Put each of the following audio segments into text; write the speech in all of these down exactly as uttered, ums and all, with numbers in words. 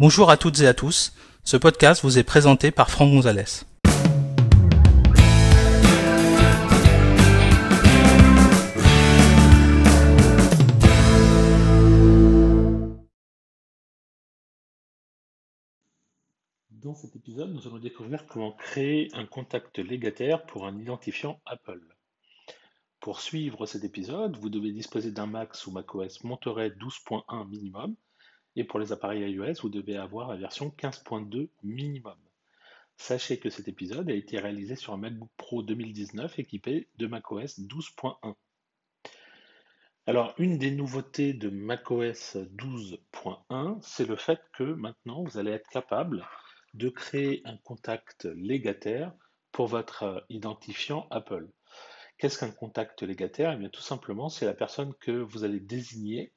Bonjour à toutes et à tous, ce podcast vous est présenté par Franck Gonzalez. Dans cet épisode, nous allons découvrir comment créer un contact légataire pour un identifiant Apple. Pour suivre cet épisode, vous devez disposer d'un Mac sous macOS Monterey douze point un minimum, et pour les appareils iOS, vous devez avoir la version quinze point deux minimum. Sachez que cet épisode a été réalisé sur un MacBook Pro deux mille dix-neuf équipé de macOS douze point un. Alors, une des nouveautés de macOS douze point un, c'est le fait que maintenant, vous allez être capable de créer un contact légataire pour votre identifiant Apple. Qu'est-ce qu'un contact légataire? Eh bien, tout simplement, c'est la personne que vous allez désigner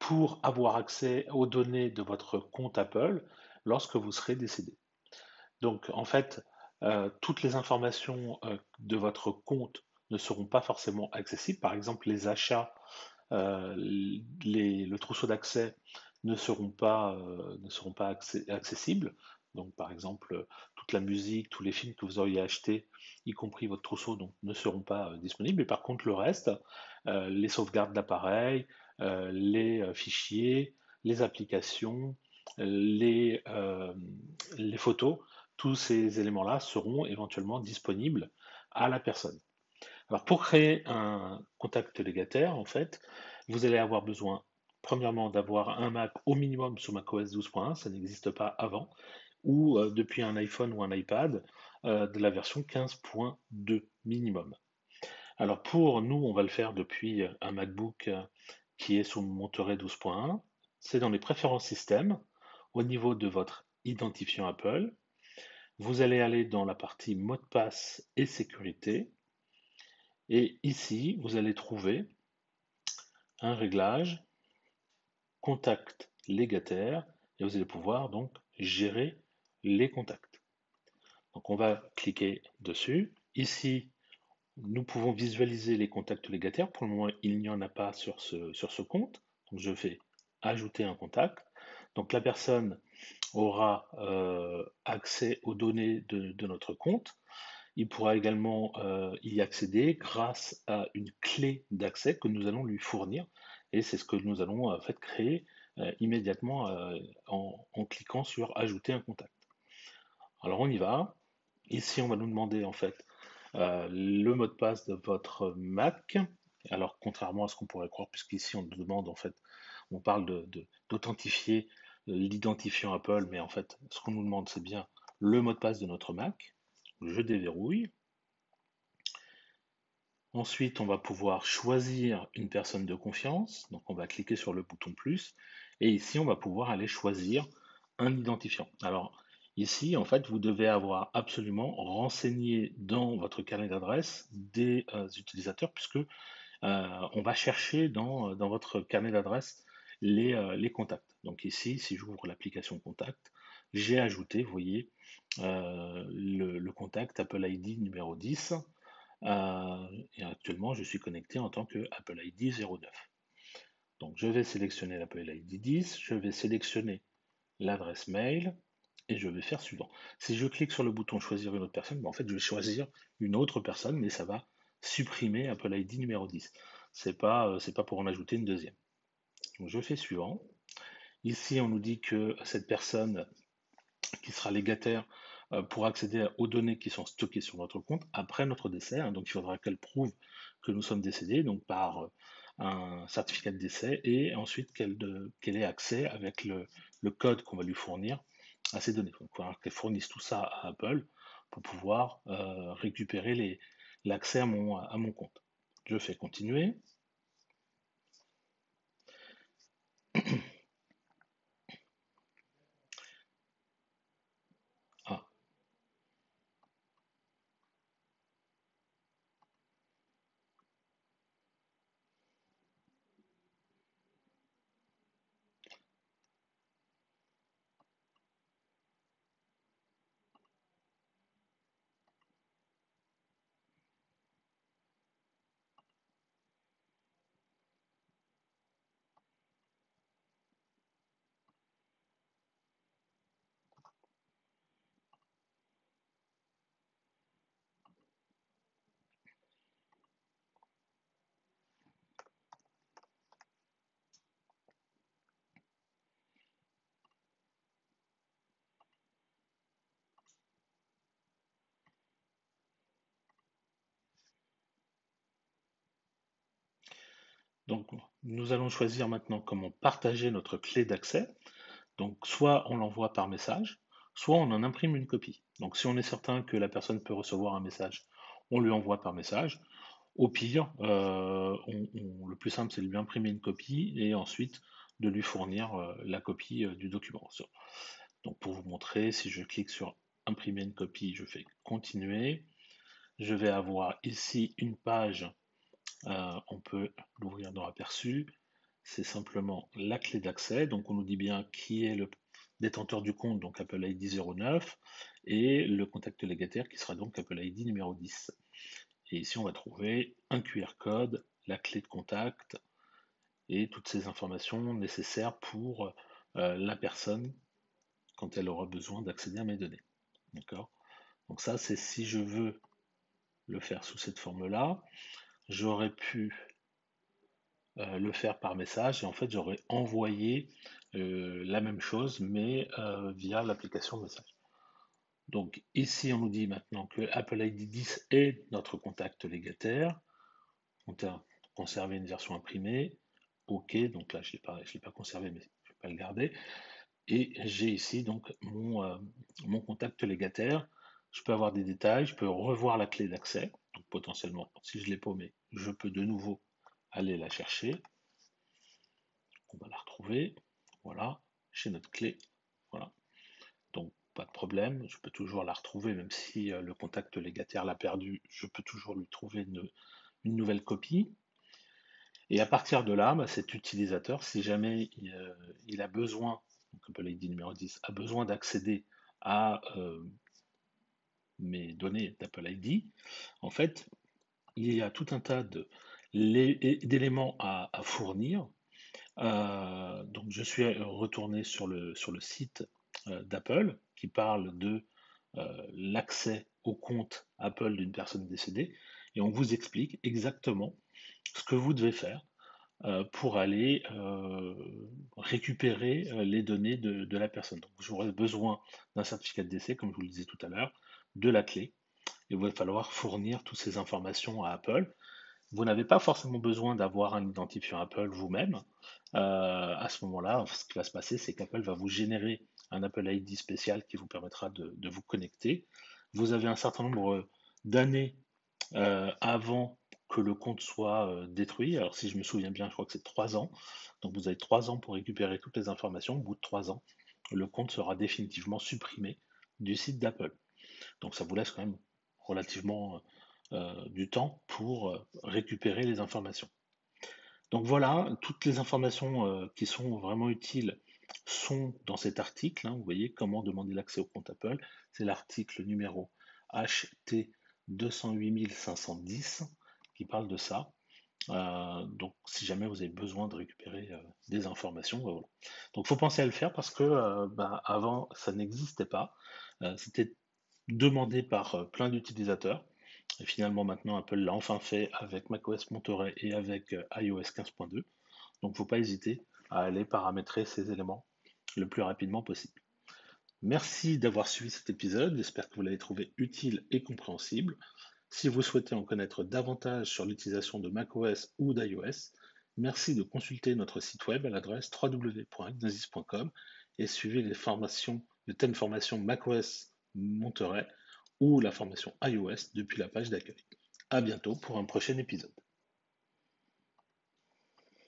pour avoir accès aux données de votre compte Apple lorsque vous serez décédé. Donc, en fait, euh, toutes les informations euh, de votre compte ne seront pas forcément accessibles. Par exemple, les achats, euh, les, le trousseau d'accès ne seront pas, euh, ne seront pas accé- accessibles. Donc, par exemple, toute la musique, tous les films que vous auriez achetés, y compris votre trousseau, donc, ne seront pas euh, disponibles. Mais par contre, le reste, euh, les sauvegardes d'appareils, Euh, les euh, fichiers, les applications, les, euh, les photos, tous ces éléments-là seront éventuellement disponibles à la personne. Alors, pour créer un contact légataire, en fait, vous allez avoir besoin, premièrement, d'avoir un Mac au minimum sous macOS douze point un, ça n'existe pas avant, ou euh, depuis un iPhone ou un iPad euh, de la version quinze point deux minimum. Alors, pour nous, on va le faire depuis un MacBook euh, qui est sous Monterey douze point un, c'est dans les préférences système, au niveau de votre identifiant Apple. Vous allez aller dans la partie mot de passe et sécurité. Et ici, vous allez trouver un réglage, contact légataire, et vous allez pouvoir donc gérer les contacts. Donc, on va cliquer dessus. Ici, nous pouvons visualiser les contacts légataires. Pour le moment, il n'y en a pas sur ce, sur ce compte. Donc, je vais ajouter un contact. Donc, la personne aura euh, accès aux données de, de notre compte. Il pourra également euh, y accéder grâce à une clé d'accès que nous allons lui fournir. Et c'est ce que nous allons en fait, créer euh, immédiatement euh, en, en cliquant sur « Ajouter un contact ». Alors, on y va. Ici, on va nous demander en fait Euh, le mot de passe de votre Mac. Alors, contrairement à ce qu'on pourrait croire, puisqu'ici on demande en fait, on parle de, de, d'authentifier l'identifiant Apple, mais en fait, ce qu'on nous demande, c'est bien le mot de passe de notre Mac. Je déverrouille. Ensuite, on va pouvoir choisir une personne de confiance. Donc, on va cliquer sur le bouton plus, et ici, on va pouvoir aller choisir un identifiant. Alors, ici, en fait, vous devez avoir absolument renseigné dans votre carnet d'adresses des euh, utilisateurs, puisque euh, on va chercher dans, dans votre carnet d'adresses les, euh, les contacts. Donc ici, si j'ouvre l'application Contact, j'ai ajouté, vous voyez, euh, le, le contact Apple I D numéro dix. Euh, et actuellement, je suis connecté en tant que Apple I D zéro neuf. Donc, je vais sélectionner l'Apple I D dix, je vais sélectionner l'adresse mail, et je vais faire suivant. Si je clique sur le bouton choisir une autre personne, ben en fait je vais choisir une autre personne, mais ça va supprimer Apple I D numéro dix. C'est pas, c'est pas pour en ajouter une deuxième. Donc je fais suivant. Ici on nous dit que cette personne qui sera légataire euh, pourra accéder aux données qui sont stockées sur notre compte après notre décès. Hein, donc il faudra qu'elle prouve que nous sommes décédés, donc par euh, un certificat de décès, et ensuite qu'elle, de, qu'elle ait accès avec le, le code qu'on va lui fournir à ces données. Donc, alors qu'elles fournissent tout ça à Apple pour pouvoir euh, récupérer les, l'accès à mon, à mon compte. Je fais continuer. Ah. Donc, nous allons choisir maintenant comment partager notre clé d'accès. Donc, soit on l'envoie par message, soit on en imprime une copie. Donc, si on est certain que la personne peut recevoir un message, on lui envoie par message. Au pire, euh, on, on, le plus simple, c'est de lui imprimer une copie et ensuite de lui fournir euh, la copie euh, du document. Donc, pour vous montrer, si je clique sur « Imprimer une copie », je fais « Continuer ». Je vais avoir ici une page, euh, on peut l'ouvrir dans Aperçu. C'est simplement la clé d'accès. Donc, on nous dit bien qui est le détenteur du compte, donc Apple I D zéro neuf, et le contact légataire qui sera donc Apple I D numéro dix. Et ici, on va trouver un Q R code, la clé de contact et toutes ces informations nécessaires pour euh, la personne quand elle aura besoin d'accéder à mes données. D'accord ? Donc ça, c'est si je veux le faire sous cette forme-là. J'aurais pu euh, le faire par message et en fait, j'aurais envoyé euh, la même chose, mais euh, via l'application message. Donc ici, on nous dit maintenant que Apple I D dix est notre contact légataire. On a conservé une version imprimée. OK, donc là, je ne l'ai pas, pas conservé, mais je ne vais pas le garder. Et j'ai ici donc mon, euh, mon contact légataire. Je peux avoir des détails, je peux revoir la clé d'accès. Donc potentiellement, si je l'ai paumée, je peux de nouveau aller la chercher. On va la retrouver. Voilà, chez notre clé. Voilà. Donc pas de problème, je peux toujours la retrouver, même si euh, le contact légataire l'a perdue, je peux toujours lui trouver une, une nouvelle copie. Et à partir de là, bah, cet utilisateur, si jamais il, euh, il a besoin, donc Apple I D numéro dix, a besoin d'accéder à Euh, mes données d'Apple I D, en fait, il y a tout un tas d'éléments à, à fournir. Euh, donc, je suis retourné sur le, sur le site euh, d'Apple qui parle de euh, l'accès au compte Apple d'une personne décédée et on vous explique exactement ce que vous devez faire euh, pour aller euh, récupérer euh, les données de, de la personne. Donc, j'aurai besoin d'un certificat de décès, comme je vous le disais tout à l'heure, de la clé. Il va falloir fournir toutes ces informations à Apple. Vous n'avez pas forcément besoin d'avoir un identifiant Apple vous-même. Euh, à ce moment-là, ce qui va se passer, c'est qu'Apple va vous générer un Apple I D spécial qui vous permettra de, de vous connecter. Vous avez un certain nombre d'années euh, avant que le compte soit euh, détruit. Alors si je me souviens bien, je crois que c'est trois ans. Donc vous avez trois ans pour récupérer toutes les informations. Au bout de trois ans, le compte sera définitivement supprimé du site d'Apple. Donc ça vous laisse quand même relativement euh, du temps pour euh, récupérer les informations. Donc voilà, toutes les informations euh, qui sont vraiment utiles sont dans cet article. Hein, vous voyez comment demander l'accès au compte Apple. C'est l'article numéro H T deux cent huit mille cinq cent dix qui parle de ça. Euh, donc si jamais vous avez besoin de récupérer euh, des informations, voilà. Donc il faut penser à le faire parce que euh, bah, avant ça n'existait pas. Euh, C'était demandé par plein d'utilisateurs. Et finalement, maintenant, Apple l'a enfin fait avec macOS Monterey et avec iOS quinze point deux. Donc, il ne faut pas hésiter à aller paramétrer ces éléments le plus rapidement possible. Merci d'avoir suivi cet épisode. J'espère que vous l'avez trouvé utile et compréhensible. Si vous souhaitez en connaître davantage sur l'utilisation de macOS ou d'iOS, merci de consulter notre site web à l'adresse w w w point agnosis point com et suivez les formations, le thème formation macOS Monterey ou la formation iOS depuis la page d'accueil. À bientôt pour un prochain épisode.